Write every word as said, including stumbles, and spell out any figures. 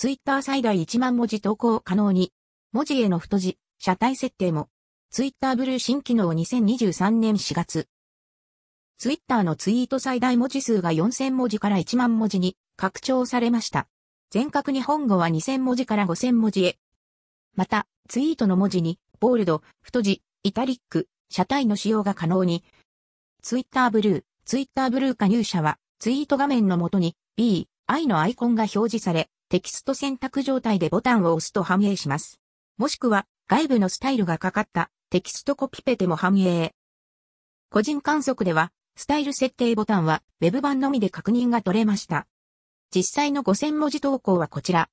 ツイッター最大いちまん文字投稿可能に、文字への太字、車体設定も、ツイッターブルー新機能にせんにじゅうさんねんしがつ。ツイッターのツイート最大文字数がよんせんもじからいちまんもじに拡張されました。全角日本語はにせんもじからごせんもじへ。また、ツイートの文字に、ボールド、太字、イタリック、車体の使用が可能に。ツイッターブルー、ツイッターブルー加入者は、ツイート画面の下に B、I のアイコンが表示され、テキスト選択状態でボタンを押すと反映します。もしくは、外部のスタイルがかかったテキストコピペでも反映。個人観測では、スタイル設定ボタンは Web 版のみで確認が取れました。実際のごせんもじ投稿はこちら。